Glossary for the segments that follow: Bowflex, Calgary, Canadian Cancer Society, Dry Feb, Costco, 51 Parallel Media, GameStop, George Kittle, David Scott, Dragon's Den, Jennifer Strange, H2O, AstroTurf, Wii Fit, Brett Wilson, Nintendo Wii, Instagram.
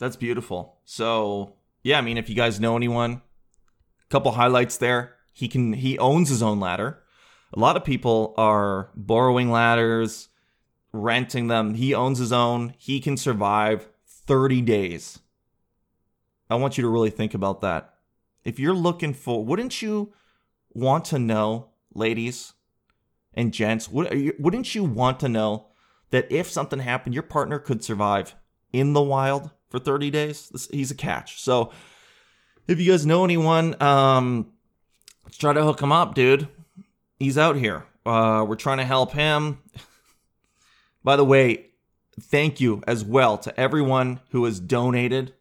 That's beautiful. So, yeah, I mean, if you guys know anyone, a couple highlights there. He owns his own ladder. A lot of people are borrowing ladders, renting them. He owns his own. He can survive 30 days. I want you to really think about that. If you're looking for, wouldn't you want to know, ladies and gents, wouldn't you want to know that if something happened, your partner could survive in the wild for 30 days? He's a catch. So if you guys know anyone, let's try to hook him up, dude. He's out here. We're trying to help him. By the way, thank you as well to everyone who has donated.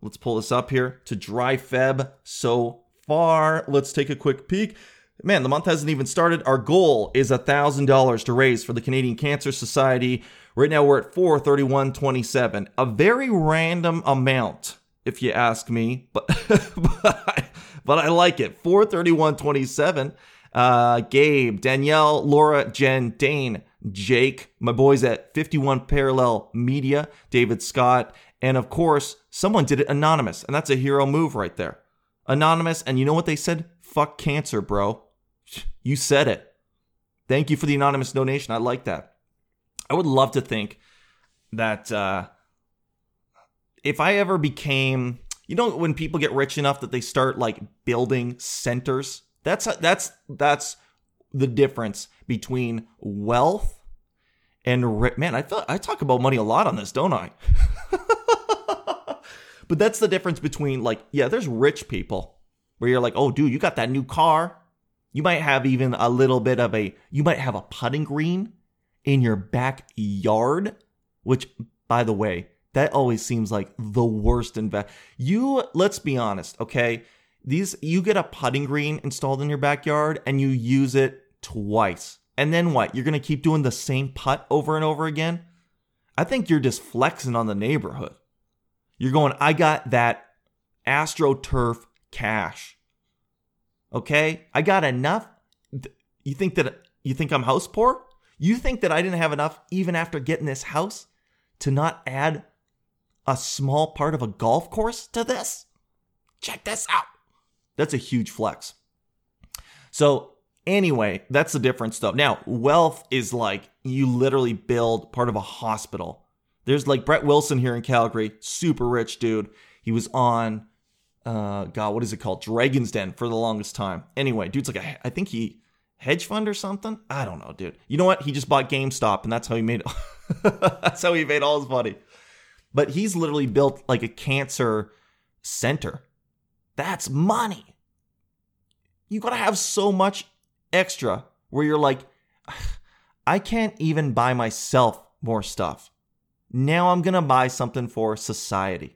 Let's pull this up here to Dry Feb so far. Let's take a quick peek. Man, the month hasn't even started. Our goal is $1,000 to raise for the Canadian Cancer Society. Right now we're at $431.27. A very random amount, if you ask me, but I like it. $431.27. Gabe, Danielle, Laura, Jen, Dane, Jake, my boys at 51 Parallel Media, David Scott, and of course, someone did it anonymous, and that's a hero move right there. Anonymous, and you know what they said? Fuck cancer, bro. You said it. Thank you for the anonymous donation. I like that. I would love to think that if I ever became, you know, when people get rich enough that they start like building centers, that's the difference between wealth and rich. Man, I talk about money a lot on this, don't I? But that's the difference between like, yeah, there's rich people where you're like, oh, dude, you got that new car. You might have even a little bit of you might have a putting green in your backyard, which, by the way, that always seems like the worst investment. Let's be honest, okay? You get a putting green installed in your backyard and you use it twice. And then what? You're going to keep doing the same putt over and over again? I think you're just flexing on the neighborhood. You're going, I got that AstroTurf cash. Okay? I got enough. You think I'm house poor? You think that I didn't have enough even after getting this house to not add a small part of a golf course to this? Check this out. That's a huge flex. So anyway, that's the difference though. Now, wealth is like you literally build part of a hospital. There's like Brett Wilson here in Calgary, super rich dude. He was on, what is it called? Dragon's Den for the longest time. Anyway, dude's like, I think he hedge fund or something. I don't know, dude. You know what? He just bought GameStop and that's how he made all his money. But he's literally built like a cancer center. That's money. You got to have so much extra where you're like, I can't even buy myself more stuff. Now I'm going to buy something for society.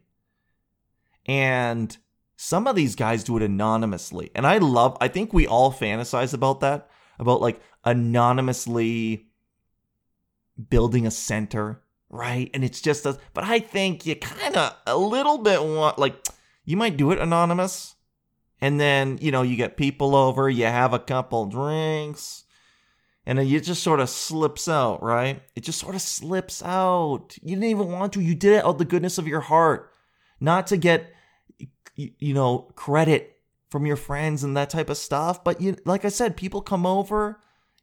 And some of these guys do it anonymously. And I think we all fantasize about that, about like anonymously building a center, right? And it's just us. But I think you kind of a little bit want, like, you might do it anonymous. And then, you know, you get people over, you have a couple drinks. And then it just sort of slips out, right? It just sort of slips out. You didn't even want to. You did it out of the goodness of your heart. Not to get, you know, credit from your friends and that type of stuff. But you, like I said, people come over.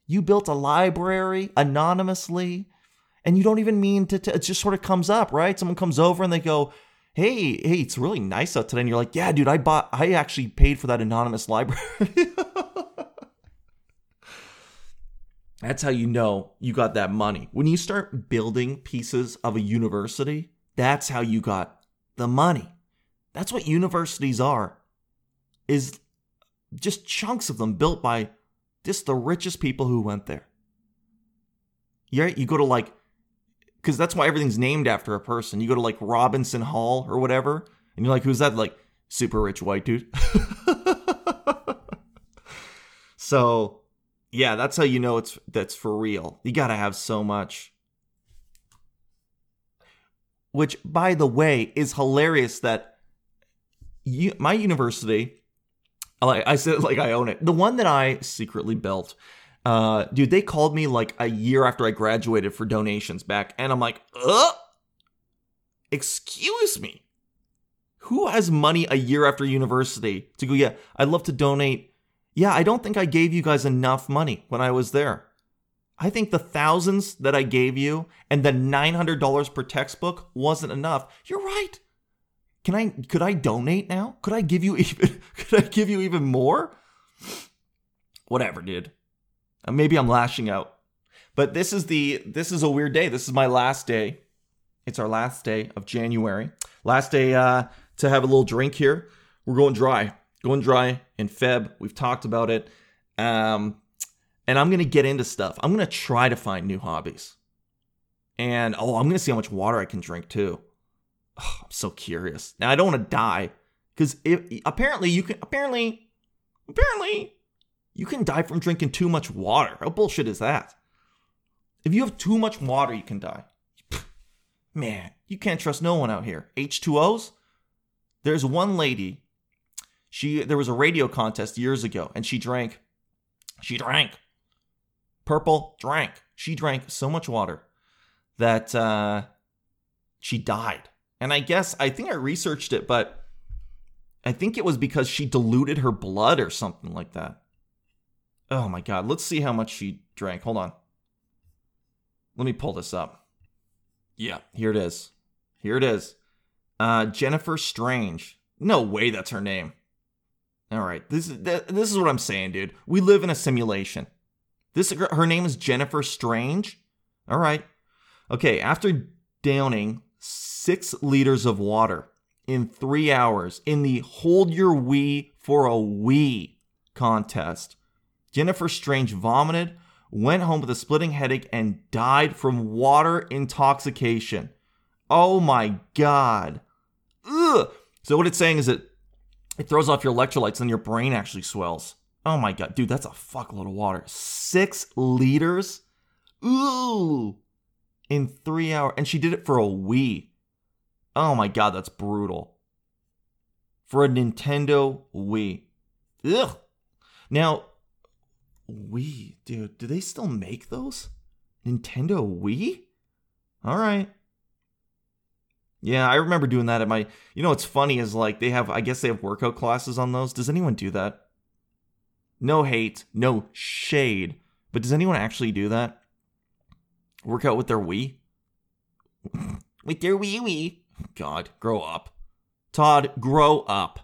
You built a library anonymously. And you don't even mean to. It just sort of comes up, right? Someone comes over and they go, hey, it's really nice out today. And you're like, yeah, dude, I actually paid for that anonymous library. That's how you know you got that money. When you start building pieces of a university, that's how you got the money. That's what universities are, is just chunks of them built by just the richest people who went there. Yeah, you go to like, because that's why everything's named after a person. You go to like Robinson Hall or whatever, and you're like, who's that? Like, super rich white dude. So... yeah, that's how you know that's for real. You got to have so much. Which, by the way, is hilarious that my university, I said it like I own it. The one that I secretly built, dude, they called me like a year after I graduated for donations back. And I'm like, excuse me. Who has money a year after university to go, yeah, I'd love to donate. Yeah, I don't think I gave you guys enough money when I was there. I think the thousands that I gave you and the $900 per textbook wasn't enough. You're right. Could I donate now? Could I give you even more? Whatever, dude. Maybe I'm lashing out. But this is a weird day. This is my last day. It's our last day of January. Last day to have a little drink here. We're going dry. Going dry in Feb. We've talked about it. And I'm going to get into stuff. I'm going to try to find new hobbies. And, I'm going to see how much water I can drink, too. Oh, I'm so curious. Now, I don't want to die. Because apparently, you can die from drinking too much water. How bullshit is that? If you have too much water, you can die. Man, you can't trust no one out here. H2Os? There's one lady. There was a radio contest years ago, and she drank. Purple drank. She drank so much water that she died. And I think I researched it, but I think it was because she diluted her blood or something like that. Oh my God. Let's see how much she drank. Hold on. Let me pull this up. Yeah, here it is. Jennifer Strange. No way that's her name. All right, this is what I'm saying, dude. We live in a simulation. Her name is Jennifer Strange. All right. Okay, after downing 6 liters of water in 3 hours in the Hold Your Wii for a Wii contest, Jennifer Strange vomited, went home with a splitting headache, and died from water intoxication. Oh, my God. Ugh. So what it's saying is that it throws off your electrolytes and your brain actually swells. Oh my God, dude, that's a fuckload of water. 6 liters? Ooh! In 3 hours. And she did it for a Wii. Oh my God, that's brutal. For a Nintendo Wii. Ugh! Now, Wii, dude, do they still make those? Nintendo Wii? All right. Yeah, I remember doing that at my... You know what's funny is like I guess they have workout classes on those. Does anyone do that? No hate, no shade. But does anyone actually do that? Work out with their Wii? With their Wii. God, grow up. Todd, grow up.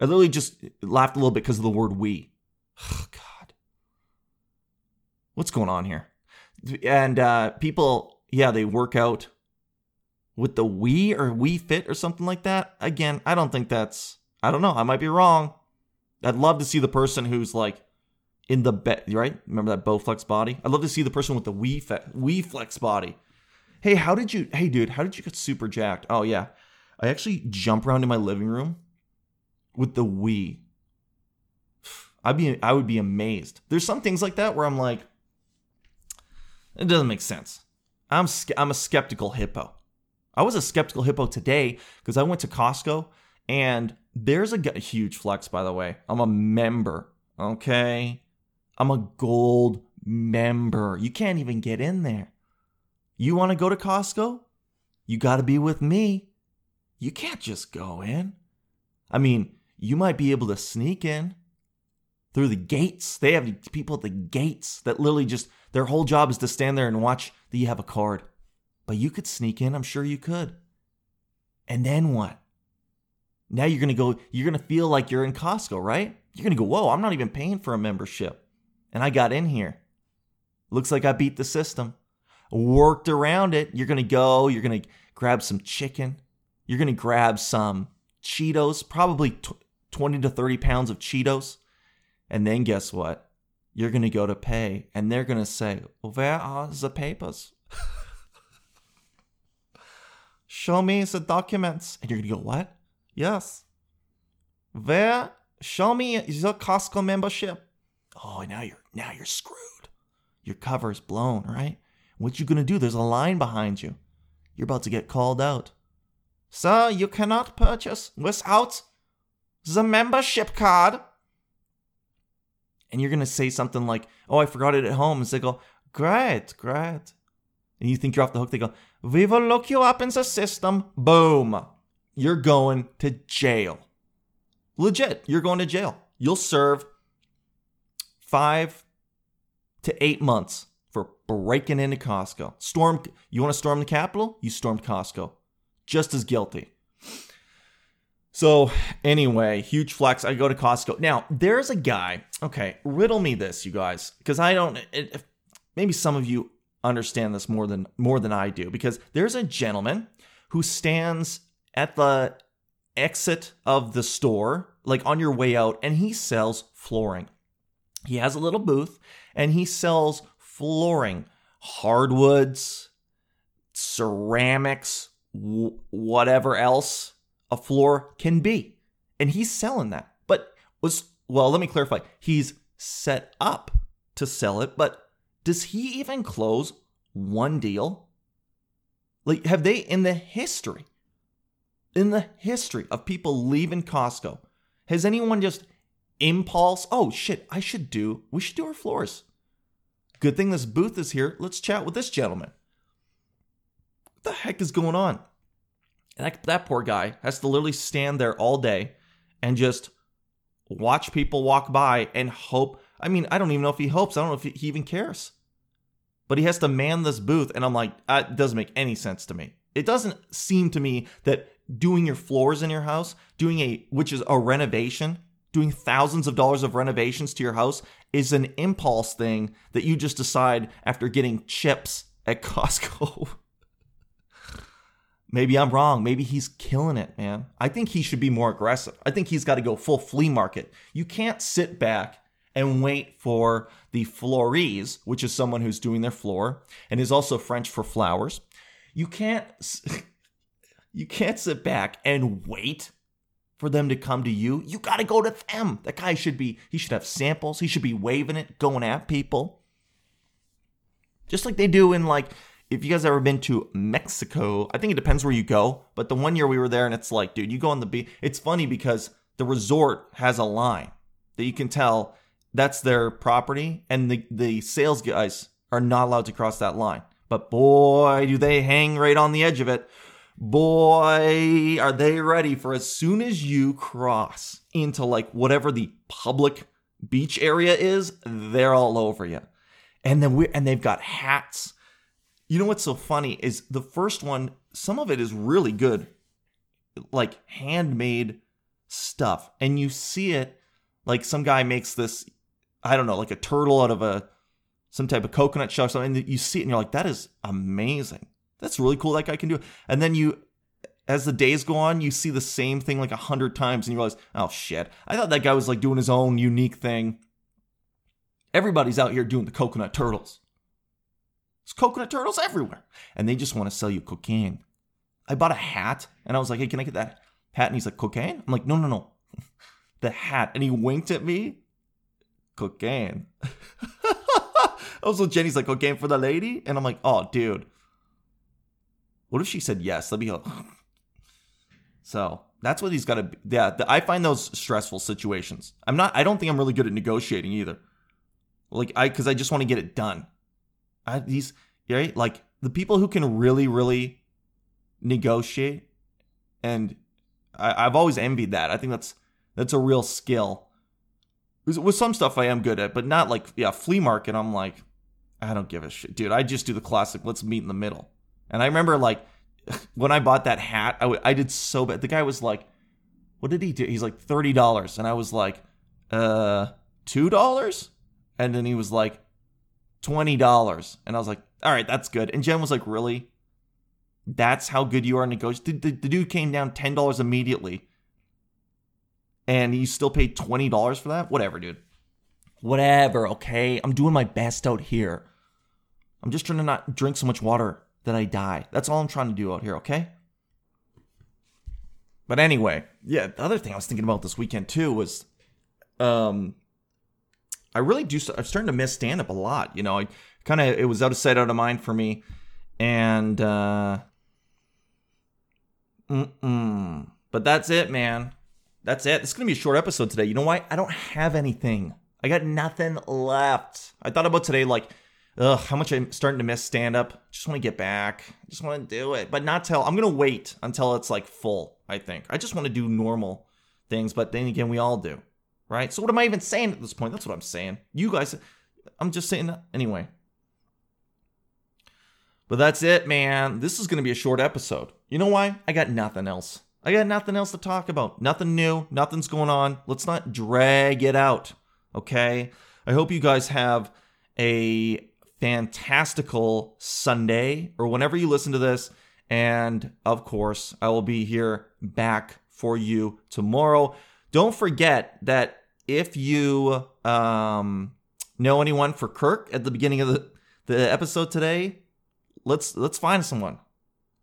I literally just laughed a little bit because of the word Wii. Oh, God. What's going on here? And people, yeah, they work out with the Wii or Wii Fit or something like that. Again, I don't think that's... I don't know. I might be wrong. I'd love to see the person who's like in the bed, right? Remember that Bowflex body? I'd love to see the person with the Wii Flex body. Hey, how did you get super jacked? Oh, yeah. I actually jump around in my living room with the Wii. I would be amazed. There's some things like that where I'm like, it doesn't make sense. I'm a skeptical hippo. I was a skeptical hippo today because I went to Costco, and there's a huge flex, by the way. I'm a member, okay? I'm a gold member. You can't even get in there. You want to go to Costco? You got to be with me. You can't just go in. I mean, you might be able to sneak in through the gates. They have people at the gates that literally just, their whole job is to stand there and watch that you have a card. But you could sneak in. I'm sure you could. And then what? Now you're going to go, you're going to feel like you're in Costco, right? You're going to go, whoa, I'm not even paying for a membership. And I got in here. Looks like I beat the system. Worked around it. You're going to go, you're going to grab some chicken. You're going to grab some Cheetos, probably 20 to 30 pounds of Cheetos. And then guess what? You're going to go to pay. And they're going to say, where are the papers? Show me the documents. And you're going to go, what? Yes. Where? Show me your Costco membership. Oh, now you're screwed. Your cover's blown, right? What you going to do? There's a line behind you. You're about to get called out. Sir, you cannot purchase without the membership card. And you're going to say something like, oh, I forgot it at home. And they go, great. And you think you're off the hook. They go, we will look you up in the system. Boom. you're going to jail. Legit, you're going to jail. You'll serve 5 to 8 months for breaking into Costco. You want to storm the Capitol? You stormed Costco. Just as guilty. So anyway, huge flex. I go to Costco. Now, there's a guy. Okay, riddle me this, you guys. Because I don't... maybe some of you understand this more than I do. Because there's a gentleman who stands at the exit of the store, like on your way out, and he sells flooring. He has a little booth, and he sells flooring, hardwoods, ceramics, whatever else a floor can be. And he's selling that. Let me clarify. He's set up to sell it, but does he even close one deal? Like, have they, in the history of people leaving Costco, has anyone just impulse, oh shit, we should do our floors. Good thing this booth is here. Let's chat with this gentleman. What the heck is going on? And that poor guy has to literally stand there all day and just watch people walk by and hope. I mean, I don't even know if he hopes. I don't know if he even cares. But he has to man this booth. And I'm like, that doesn't make any sense to me. It doesn't seem to me that doing your floors in your house, which is a renovation, doing thousands of dollars of renovations to your house is an impulse thing that you just decide after getting chips at Costco. Maybe I'm wrong. Maybe he's killing it, man. I think he should be more aggressive. I think he's got to go full flea market. You can't sit back and wait for the florist, which is someone who's doing their floor and is also French for flowers. You can't sit back and wait for them to come to you. You got to go to them. That guy should have samples. He should be waving it, going at people. Just like they do in, like, if you guys ever been to Mexico, I think it depends where you go. But the one year we were there and it's like, dude, you go on the beach. It's funny because the resort has a line that you can tell that's their property. And the sales guys are not allowed to cross that line. But boy, do they hang right on the edge of it. Boy, are they ready for as soon as you cross into, like, whatever the public beach area is, they're all over you. And then they've got hats. You know what's so funny is the first one, some of it is really good, like handmade stuff. And you see it, like some guy makes this, I don't know, like a turtle out of some type of coconut shell or something. And you see it and you're like, that is amazing. That's really cool. That guy can do it. And then as the days go on, you see the same thing like 100 times and you realize, oh shit, I thought that guy was like doing his own unique thing. Everybody's out here doing the coconut turtles. There's coconut turtles everywhere. And they just want to sell you cocaine. I bought a hat and I was like, hey, can I get that hat? And he's like, cocaine? I'm like, no. The hat. And he winked at me. Cocaine. Also, Jenny's like, cocaine for the lady? And I'm like, oh, dude. What if she said yes? Let me go. So that's what he's got to be. Yeah, I find those stressful situations. I don't think I'm really good at negotiating either. Like, because I just want to get it done. Right? Like, the people who can really, really negotiate. And I've always envied that. I think that's a real skill. With some stuff I am good at, but not like, yeah, flea market. I'm like, I don't give a shit, dude. I just do the classic, let's meet in the middle. And I remember, like, when I bought that hat, I did so bad. The guy was like, what did he do? He's like, $30. And I was like, $2? And then he was like, $20. And I was like, all right, that's good. And Jen was like, really? That's how good you are in negotiation? The dude came down $10 immediately. And you still paid $20 for that? Whatever, dude. Whatever, okay? I'm doing my best out here. I'm just trying to not drink so much water that I die. That's all I'm trying to do out here, okay? But anyway, yeah, the other thing I was thinking about this weekend too was, I'm starting to miss stand-up a lot, you know, it was out of sight, out of mind for me, and, but that's it, man. That's it. It's going to be a short episode today. You know why? I don't have anything. I got nothing left. I thought about today, like, Ugh, how much I'm starting to miss stand-up. Just want to get back. Just want to do it. But not till... I'm going to wait until it's, like, full, I think. I just want to do normal things, but then again, we all do, right? So what am I even saying at this point? That's what I'm saying. You guys... I'm just saying... Anyway. But that's it, man. This is going to be a short episode. You know why? I got nothing else. I got nothing else to talk about. Nothing new. Nothing's going on. Let's not drag it out, okay? I hope you guys have a fantastical Sunday or whenever you listen to this. And, of course, I will be here back for you tomorrow. Don't forget that if you know anyone for Kirk at the beginning of the episode today... Let's find someone.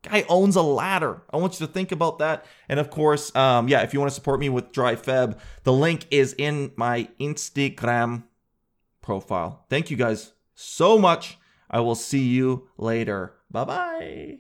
Guy owns a ladder. I want you to think about that. And of course, yeah, if you want to support me with Dry Feb, the link is in my Instagram profile. Thank you guys so much. I will see you later. Bye-bye.